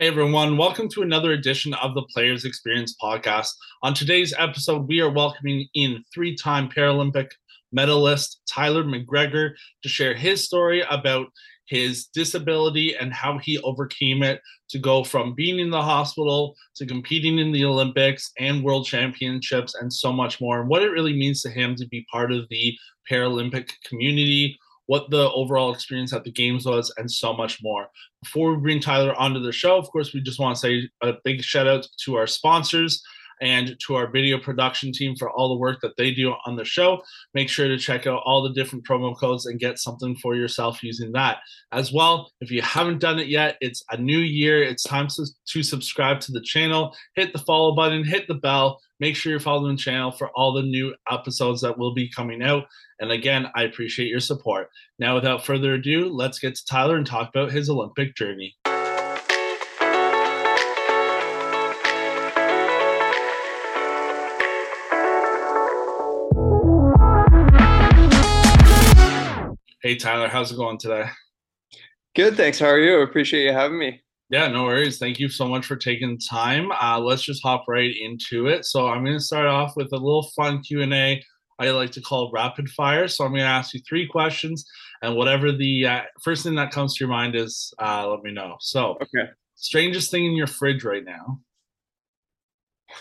Hey everyone, welcome to another edition of the Players Experience Podcast. On today's episode, we are welcoming in three-time Paralympic medalist Tyler McGregor to share his story about his disability and how he overcame it to go from being in the hospital to competing in the Olympics and World Championships and so much more, and what it really means to him to be part of the Paralympic community, what the overall experience at the Games was, and so much more. Before we bring Tyler onto the show, of course, we just want to say a big shout out to our sponsors and to our video production team for all the work that they do on the show. Make sure to check out all the different promo codes and get something for yourself using that. As well, if you haven't done it yet, it's a new year. It's time to subscribe to the channel. Hit the follow button, hit the bell. Make sure you're following the channel for all the new episodes that will be coming out. And again, I appreciate your support. Now, without further ado, let's get to Tyler and talk about his Olympic journey. Hey, Tyler, how's it going today? Good, thanks. How are you? I appreciate you having me. Yeah, no worries. Thank you so much for taking time. Let's just hop right into it. So I'm going to start off with a little fun Q&A I like to call rapid fire. So I'm going to ask you three questions, and whatever the first thing that comes to your mind is, let me know. So okay. Strangest thing in your fridge right now?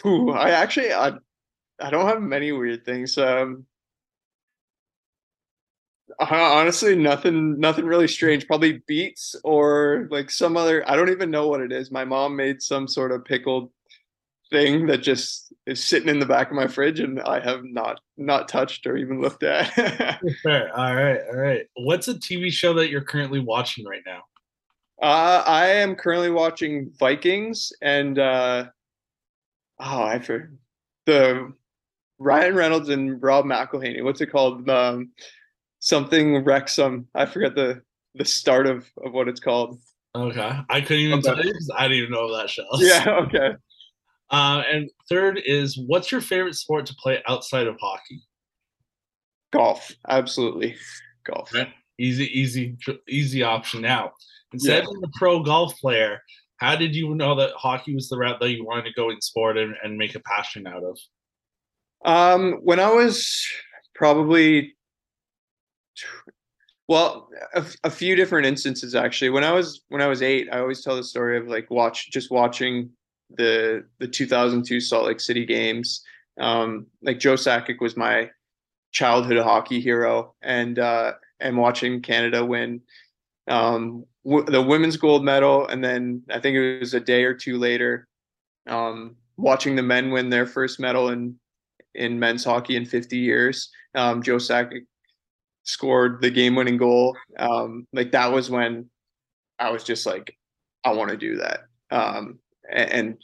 Ooh, I don't have many weird things. Honestly, nothing really strange. Probably beets or like some other, I don't even know what it is. My mom made some sort of pickled thing that just is sitting in the back of my fridge, and I have not touched or even looked at. Fair. All right. What's a TV show that you're currently watching right now? I am currently watching Vikings and the Ryan Reynolds and Rob McElhaney. What's it called? Something Wrexham. I forget the start of what it's called. Okay. I couldn't even tell you because I didn't even know that show. Yeah, okay. And third is, what's your favorite sport to play outside of hockey? Golf. Absolutely. Golf. Okay. Easy option now. Instead of being a pro golf player, how did you know that hockey was the route that you wanted to go in sport and make a passion out of? When I was probably... Well, a few different instances actually. When I was 8, I always tell the story of like watching the 2002 Salt Lake City Games. Like Joe Sakic was my childhood hockey hero, and watching Canada win the women's gold medal, and then I think it was a day or two later, watching the men win their first medal in men's hockey in 50 years. Joe Sakic scored the game-winning goal. Like that was when I was just like, I want to do that. And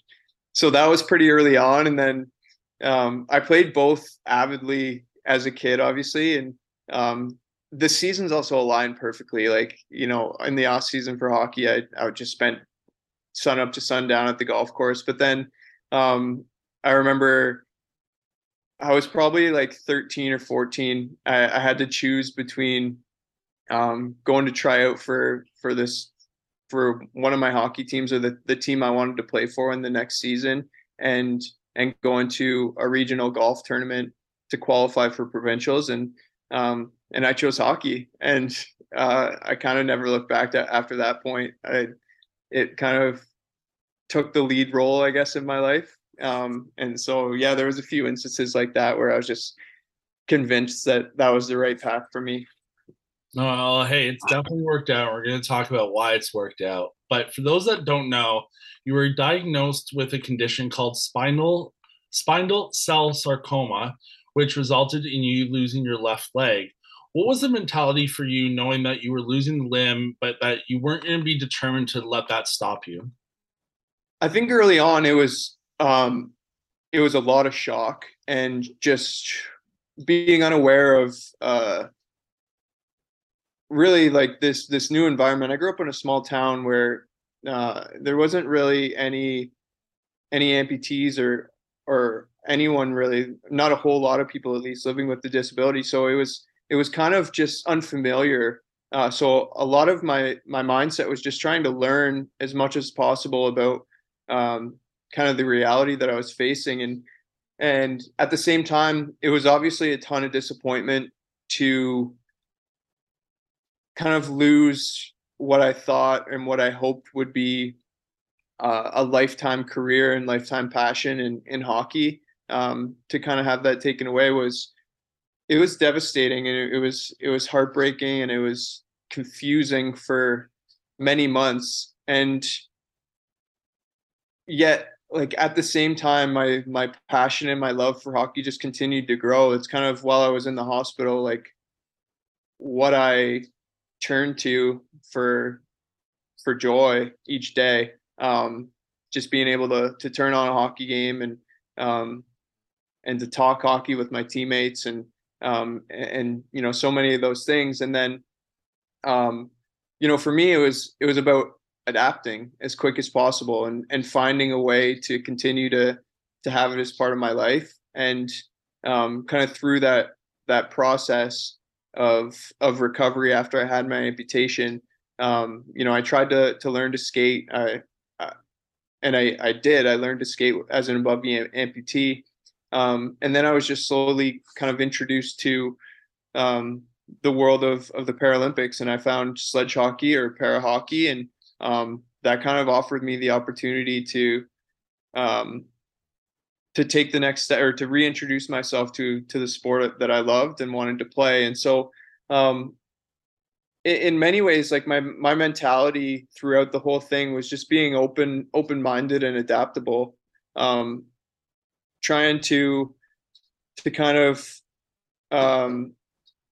so that was pretty early on. And then I played both avidly as a kid, obviously. And the seasons also aligned perfectly. Like, you know, in the off season for hockey, I would just spend sun up to sundown at the golf course. But then I remember I was probably like 13 or 14. I had to choose between going to try out for one of my hockey teams, or the team I wanted to play for in the next season, and going to a regional golf tournament to qualify for provincials. And I chose hockey, and I kind of never looked back after that point. It kind of took the lead role, I guess, in my life. And so, yeah, there was a few instances like that where I was just convinced that was the right path for me. Well, hey, it's definitely worked out. We're going to talk about why it's worked out. But for those that don't know, you were diagnosed with a condition called spinal cell sarcoma, which resulted in you losing your left leg. What was the mentality for you knowing that you were losing the limb, but that you weren't going to be determined to let that stop you? I think early on it was a lot of shock and just being unaware of really like this new environment. I grew up in a small town where there wasn't really any amputees or anyone really, not a whole lot of people at least, living with the disability. So it was kind of just unfamiliar So a lot of my mindset was just trying to learn as much as possible about kind of the reality that I was facing. And at the same time, it was obviously a ton of disappointment to kind of lose what I thought and what I hoped would be a lifetime career and lifetime passion in hockey. To kind of have that taken away was devastating, and it was heartbreaking, and it was confusing for many months. And yet, like, at the same time, my passion and my love for hockey just continued to grow. It's kind of, while I was in the hospital, like, what I turned to for joy each day, just being able to turn on a hockey game and to talk hockey with my teammates and you know, so many of those things. And then you know, for me, it was about adapting as quick as possible and finding a way to continue to have it as part of my life. And kind of through that process of recovery after I had my amputation, you know, I tried to learn to skate. I learned to skate as an above knee amputee. And then I was just slowly kind of introduced to the world of the Paralympics, and I found sledge hockey, or para hockey, and that kind of offered me the opportunity to take the next step, or to reintroduce myself to the sport that I loved and wanted to play. And so in many ways, like, my mentality throughout the whole thing was just being open-minded and adaptable, trying to kind of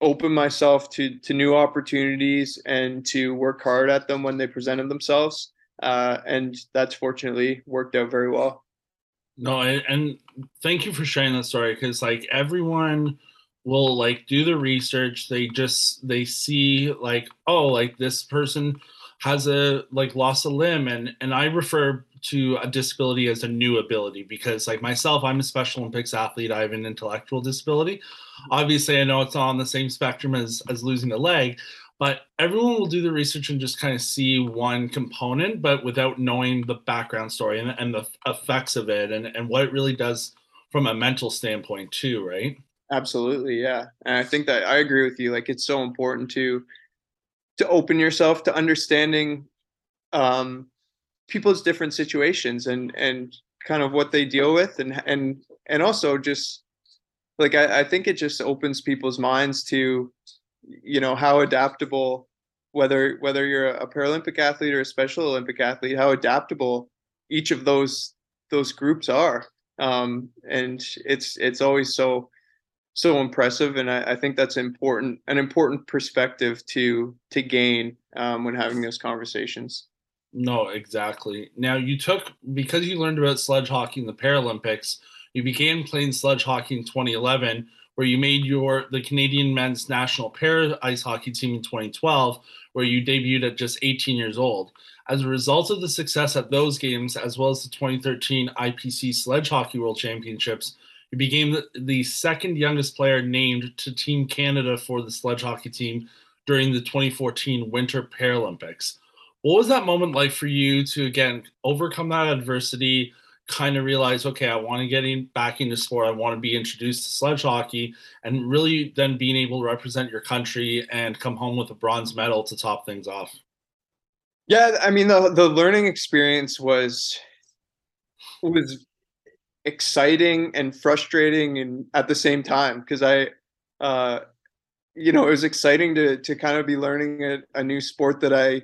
open myself to new opportunities and to work hard at them when they presented themselves. And that's fortunately worked out very well. No, and thank you for sharing that story, because, like, everyone will, like, do the research. They see, like, oh, like, this person has a, like, lost a limb, and I refer to a disability as a new ability, because, like, myself, I'm a Special Olympics athlete. I have an intellectual disability. Obviously, I know it's not on the same spectrum as losing a leg, but everyone will do the research and just kind of see one component, but without knowing the background story and the effects of it and what it really does from a mental standpoint too, right? Absolutely, yeah. And I think that I agree with you. Like, it's so important to open yourself to understanding people's different situations and kind of what they deal with, and also just, like, I think it just opens people's minds to, you know, how adaptable, whether you're a Paralympic athlete or a Special Olympic athlete, how adaptable each of those groups are. And it's always so impressive, and I think that's an important perspective to gain when having those conversations. No, exactly. Now, because you learned about sledge hockey in the Paralympics, you began playing sledge hockey in 2011, where you made the Canadian men's national para ice hockey team in 2012, where you debuted at just 18 years old. As a result of the success at those games, as well as the 2013 IPC Sledge Hockey World Championships, you became the second youngest player named to Team Canada for the sledge hockey team during the 2014 Winter Paralympics. What was that moment like for you to, again, overcome that adversity, kind of realize, okay, I want to get back into sport, I want to be introduced to sledge hockey, and really then being able to represent your country and come home with a bronze medal to top things off? Yeah, I mean, the learning experience was exciting and frustrating, and at the same time, because I you know, it was exciting to kind of be learning a new sport that I'd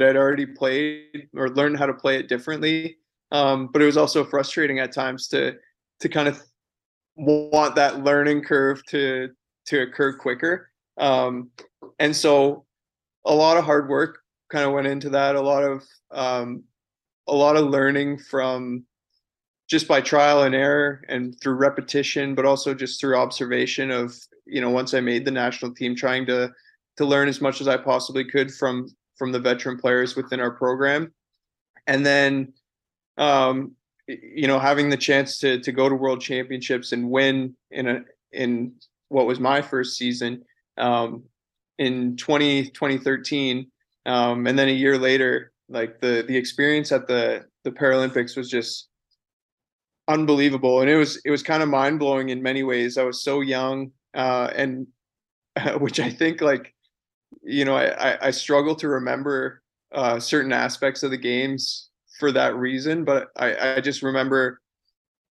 already played, or learn how to play it differently, but it was also frustrating at times to kind of want that learning curve to occur quicker, and so a lot of hard work kind of went into that, a lot of learning from just by trial and error and through repetition, but also just through observation of, you know, once I made the national team, trying to learn as much as I possibly could from the veteran players within our program. And then, you know, having the chance to go to World Championships and win in what was my first season, in 2013. And then a year later, like the experience at the Paralympics was just unbelievable. And it was kind of mind blowing in many ways. I was so young, and which I think, like, you know, I struggle to remember certain aspects of the games for that reason. But I just remember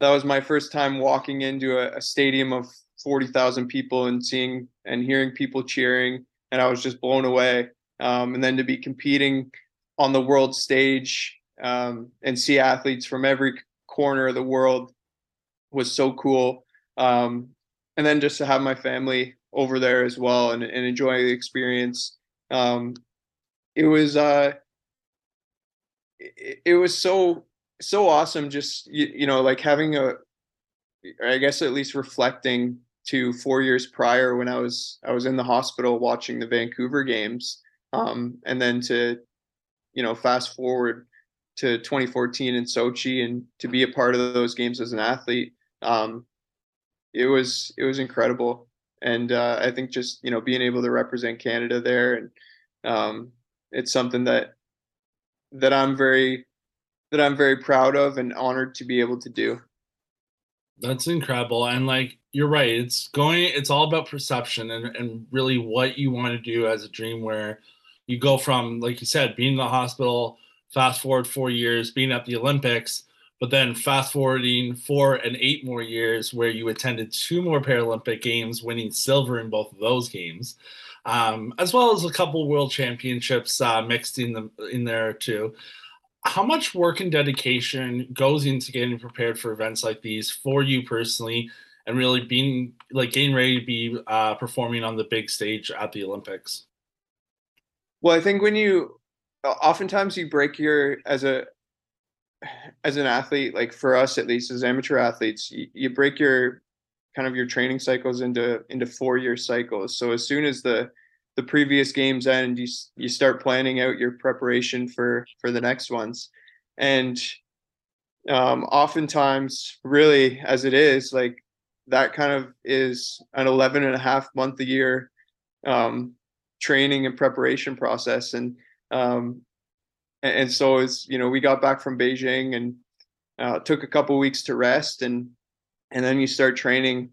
that was my first time walking into a stadium of 40,000 people and seeing and hearing people cheering. And I was just blown away. And then to be competing on the world stage and see athletes from every corner of the world was so cool. And then just to have my family over there as well and enjoy the experience. It was so awesome. Just, you know, like having I guess at least reflecting to 4 years prior when I was in the hospital watching the Vancouver games. And then to, you know, fast forward to 2014 in Sochi and to be a part of those games as an athlete, it was incredible. And I think just, you know, being able to represent Canada there, and it's something that I'm very proud of and honored to be able to do. That's incredible. And like, you're right. It's all about perception and really what you want to do as a dream, where you go from, like you said, being in the hospital, fast forward 4 years, being at the Olympics, but then fast forwarding 4 and 8 more years where you attended 2 more Paralympic games, winning silver in both of those games, as well as a couple world championships mixed in there too. How much work and dedication goes into getting prepared for events like these for you personally, and really being like getting ready to be performing on the big stage at the Olympics? Well, I think oftentimes you break your, as an athlete, like for us at least as amateur athletes, you break your kind of your training cycles into 4-year cycles. So as soon as the previous games end, you start planning out your preparation for the next ones. And oftentimes, really, as it is, like that kind of is an 11 and a half month a year training and preparation process. And and so it's, you know, we got back from Beijing and took a couple weeks to rest, and then you start training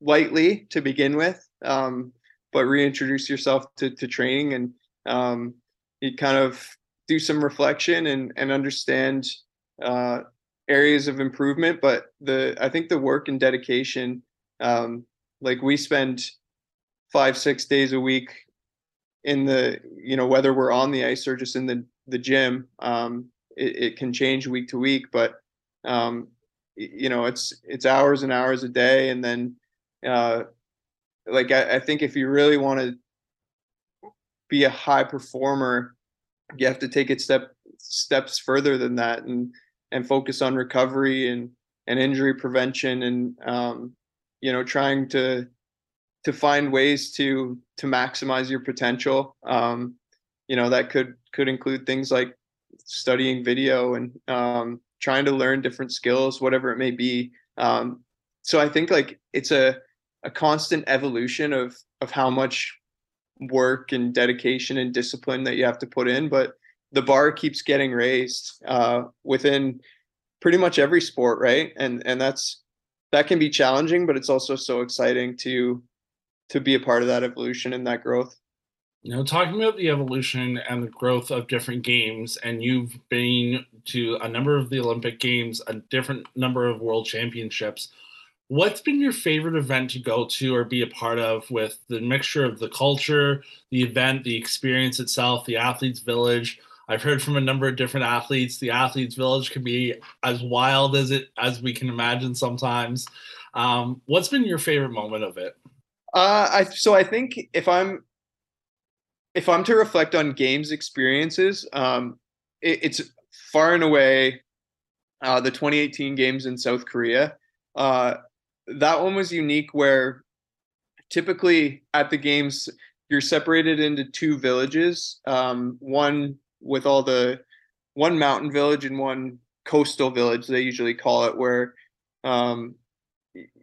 lightly to begin with, but reintroduce yourself to training, and you kind of do some reflection and understand areas of improvement. But I think the work and dedication, like we spend 5-6 days a week in the, you know, whether we're on the ice or just in the gym, it can change week to week, but you know, it's hours and hours a day. And then like I think if you really want to be a high performer, you have to take it steps further than that and focus on recovery and injury prevention, and you know, trying to find ways to maximize your potential. You know, that could include things like studying video and trying to learn different skills, whatever it may be. So I think like it's a constant evolution of how much work and dedication and discipline that you have to put in, but the bar keeps getting raised within pretty much every sport, right? And that can be challenging, but it's also so exciting to be a part of that evolution and that growth. You know, talking about the evolution and the growth of different games, and you've been to a number of the Olympic Games, a different number of world championships. What's been your favorite event to go to or be a part of, with the mixture of the culture, the event, the experience itself, the athletes' village? I've heard from a number of different athletes, the athletes' village can be as wild as we can imagine sometimes. What's been your favorite moment of it? I think if I'm to reflect on games experiences, it's far and away the 2018 games in South Korea. That one was unique, where typically at the games, you're separated into 2 villages, one with all the one mountain village and one coastal village, they usually call it, where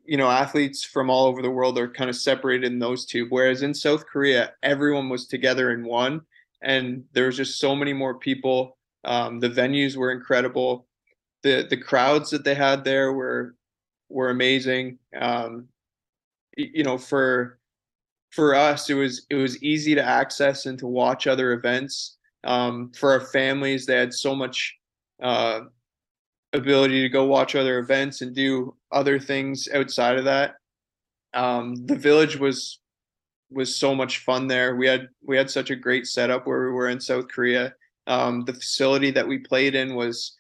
you know, athletes from all over the world are kind of separated in those two. Whereas in South Korea, everyone was together in one, and there was just so many more people. The venues were incredible. The crowds that they had there were amazing. You know, for us, it was easy to access and to watch other events. For our families, they had so much ability to go watch other events and do other things outside of that. The village was so much fun there. We had such a great setup where we were in South Korea. The facility that we played in was,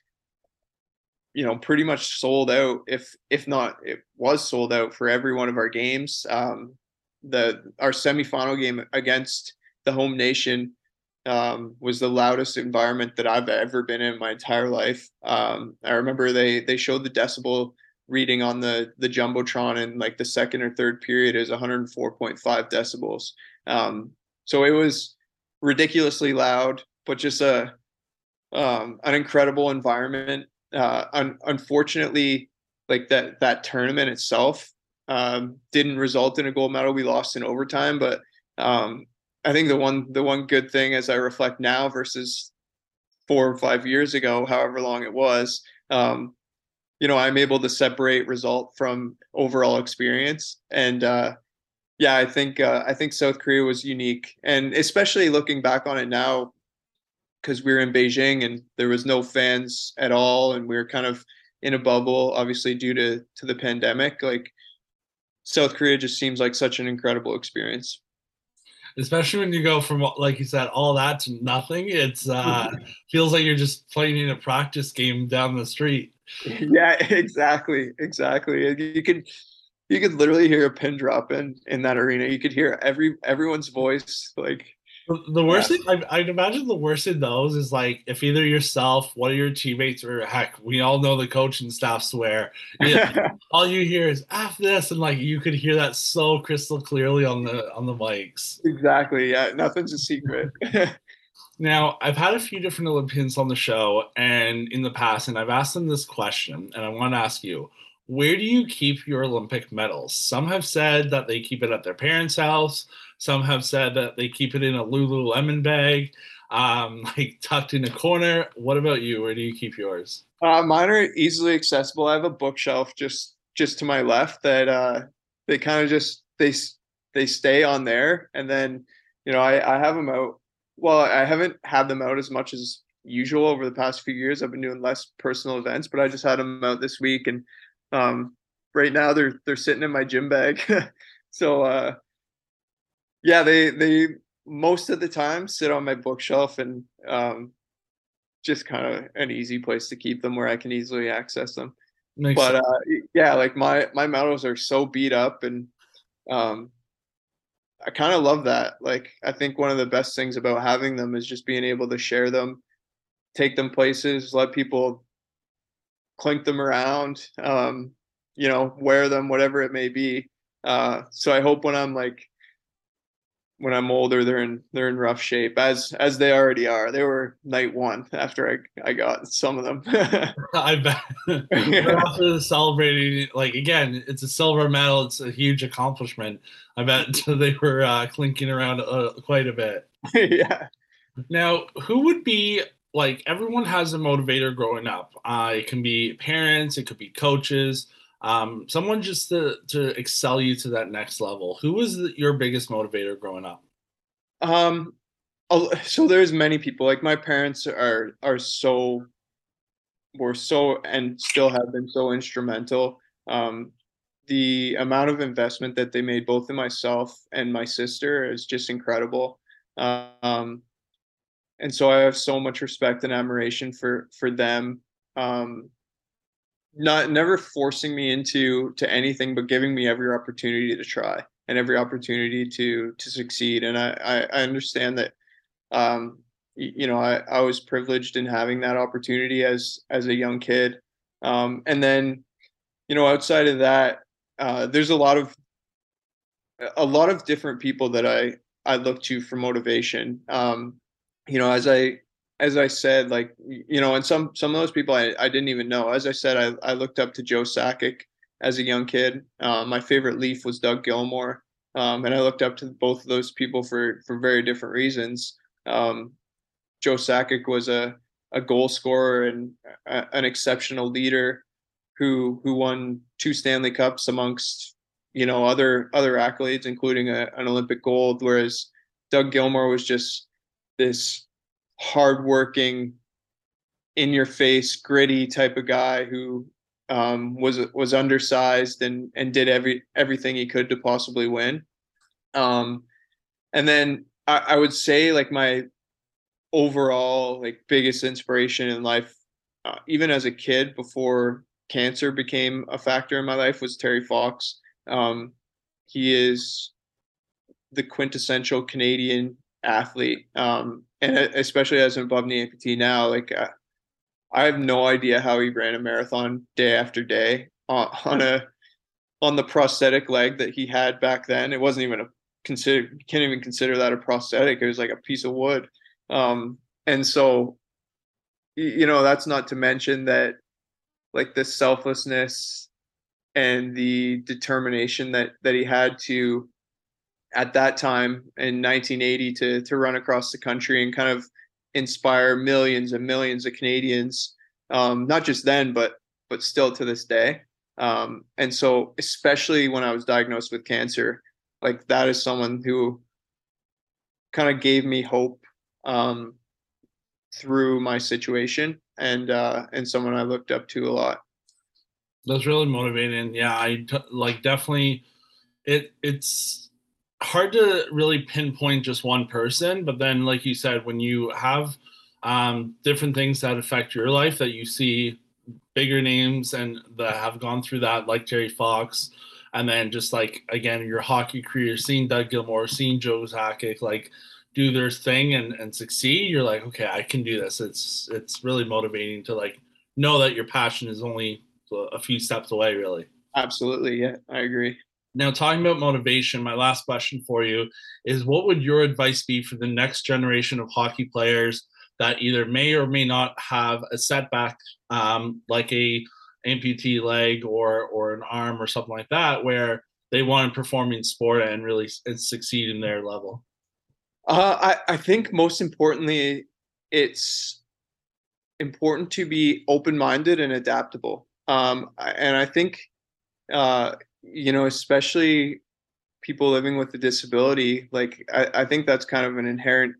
you know, pretty much sold out. If not, it was sold out for every one of our games. Our semifinal game against the home nation was the loudest environment that I've ever been in my entire life. I remember they showed the decibel reading on the Jumbotron in like the second or third period is 104.5 decibels. So it was ridiculously loud, but just an incredible environment. Unfortunately, like that tournament itself didn't result in a gold medal. We lost in overtime, but I think the one good thing as I reflect now versus 4 or 5 years ago, however long it was, you know, I'm able to separate result from overall experience. And yeah, I think South Korea was unique, and especially looking back on it now, because we were in Beijing and there was no fans at all, and we were kind of in a bubble, obviously due to the pandemic. Like, South Korea just seems like such an incredible experience. Especially when you go from, like you said, all that to nothing. It's feels like you're just playing in a practice game down the street. Yeah, exactly. You could literally hear a pin drop in that arena. You could hear everyone's voice. Like, the worst thing I'd imagine the worst in those is like if either yourself, one of your teammates, or heck, we all know the coach and staff swear. Yeah, all you hear is after this, and like you could hear that so crystal clearly on the mics. Exactly. Yeah, nothing's a secret. Now, I've had a few different Olympians on the show and in the past, and I've asked them this question, and I want to ask you, where do you keep your Olympic medals? Some have said that they keep it at their parents' house. Some have said that they keep it in a Lululemon bag, like tucked in a corner. What about you? Where do you keep yours? Mine are easily accessible. I have a bookshelf just to my left that they kind of just they stay on there, and then, you know, I have them out. Well, I haven't had them out as much as usual over the past few years. I've been doing less personal events, but I just had them out this week, and right now they're sitting in my gym bag. So. Yeah, they most of the time sit on my bookshelf, and just kind of an easy place to keep them where I can easily access them. Makes sense. Yeah, like my medals are so beat up, and I kind of love that. Like, I think one of the best things about having them is just being able to share them, take them places, let people clink them around, you know, wear them, whatever it may be. So I hope when I'm older, they're in rough shape, as they already are. They were night one after I got some of them. I bet. We're also celebrating, like, again, it's a silver medal. It's a huge accomplishment. I bet they were clinking around quite a bit. Yeah. Now, who would be, like, everyone has a motivator growing up. It can be parents. It could be coaches. Someone just to excel you to that next level. Who was your biggest motivator growing up? So there's many people. Like, my parents were so and still have been so instrumental. The amount of investment that they made both in myself and my sister is just incredible. And so I have so much respect and admiration for them. Never forcing me into anything, but giving me every opportunity to try and every opportunity to succeed. And I understand that, you know, I was privileged in having that opportunity as a young kid. And then, you know, outside of that, there's a lot of different people that I look to for motivation. You know, as I said, like, you know, and some of those people I didn't even know. As I said, I looked up to Joe Sakic as a young kid. My favorite Leaf was Doug Gilmour. And I looked up to both of those people for very different reasons. Joe Sakic was a goal scorer and an exceptional leader who won 2 Stanley Cups amongst, you know, other accolades, including an Olympic gold. Whereas Doug Gilmour was just this hardworking, in your face, gritty type of guy who was undersized and did everything he could to possibly win. And then I would say, like, my overall, like, biggest inspiration in life, even as a kid before cancer became a factor in my life, was Terry Fox. He is the quintessential Canadian athlete. And especially as an above knee amputee now, like, I have no idea how he ran a marathon day after day on the prosthetic leg that he had back then. It wasn't even can't even consider that a prosthetic. It was like a piece of wood. And so, you know, that's not to mention that, like, the selflessness and the determination that he had to, at that time in 1980, to run across the country and kind of inspire millions and millions of Canadians, not just then, but still to this day. And so, especially when I was diagnosed with cancer, like, that is someone who kind of gave me hope through my situation, and someone I looked up to a lot. That's really motivating. Yeah, definitely. It's hard to really pinpoint just one person, but then, like you said, when you have different things that affect your life, that you see bigger names and that have gone through that, like Terry Fox, and then just, like, again, your hockey career, seeing Doug Gilmour, seeing Joe Sakic, like, do their thing and succeed, you're like, okay, I can do this. It's really motivating to, like, know that your passion is only a few steps away, really. Absolutely, yeah, I agree. Now, talking about motivation, my last question for you is, what would your advice be for the next generation of hockey players that either may or may not have a setback, like a amputee leg or an arm or something like that, where they want to perform in sport and really succeed in their level? I think most importantly, it's important to be open-minded and adaptable. And I think... you know, especially people living with a disability, like, I think that's kind of an inherent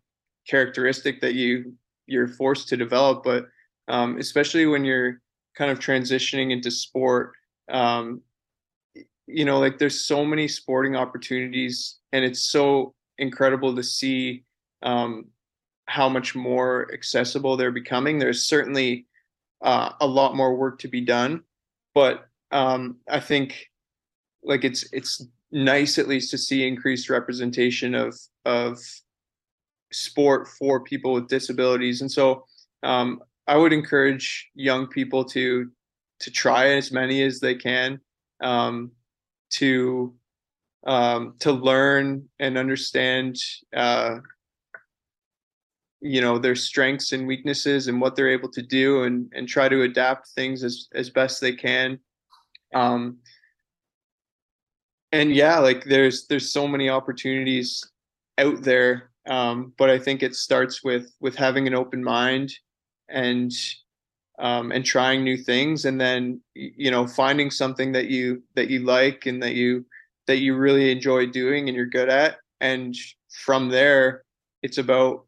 characteristic that you're forced to develop. But especially when you're kind of transitioning into sport, you know, like, there's so many sporting opportunities, and it's so incredible to see how much more accessible they're becoming. There's certainly a lot more work to be done, but I think, like, it's nice, at least, to see increased representation of sport for people with disabilities. And so I would encourage young people to try as many as they can, to learn and understand, you know, their strengths and weaknesses and what they're able to do, and try to adapt things as best they can. And yeah, like, there's so many opportunities out there, but I think it starts with having an open mind and trying new things, and then, you know, finding something that you like and that you really enjoy doing and you're good at. And from there, it's about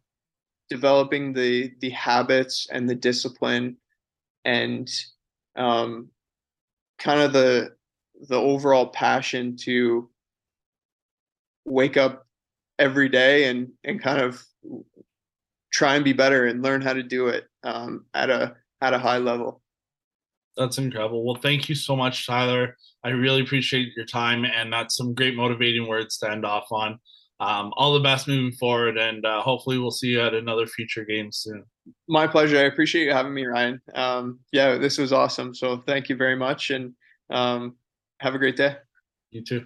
developing the habits and the discipline and kind of the overall passion to wake up every day and kind of try and be better and learn how to do it at a high level. That's incredible. Well, thank you so much, Tyler. I really appreciate your time, and that's some great motivating words to end off on. All the best moving forward, and hopefully we'll see you at another future game soon. My pleasure. I appreciate you having me, Ryan. Yeah, this was awesome. So thank you very much, and have a great day. You too.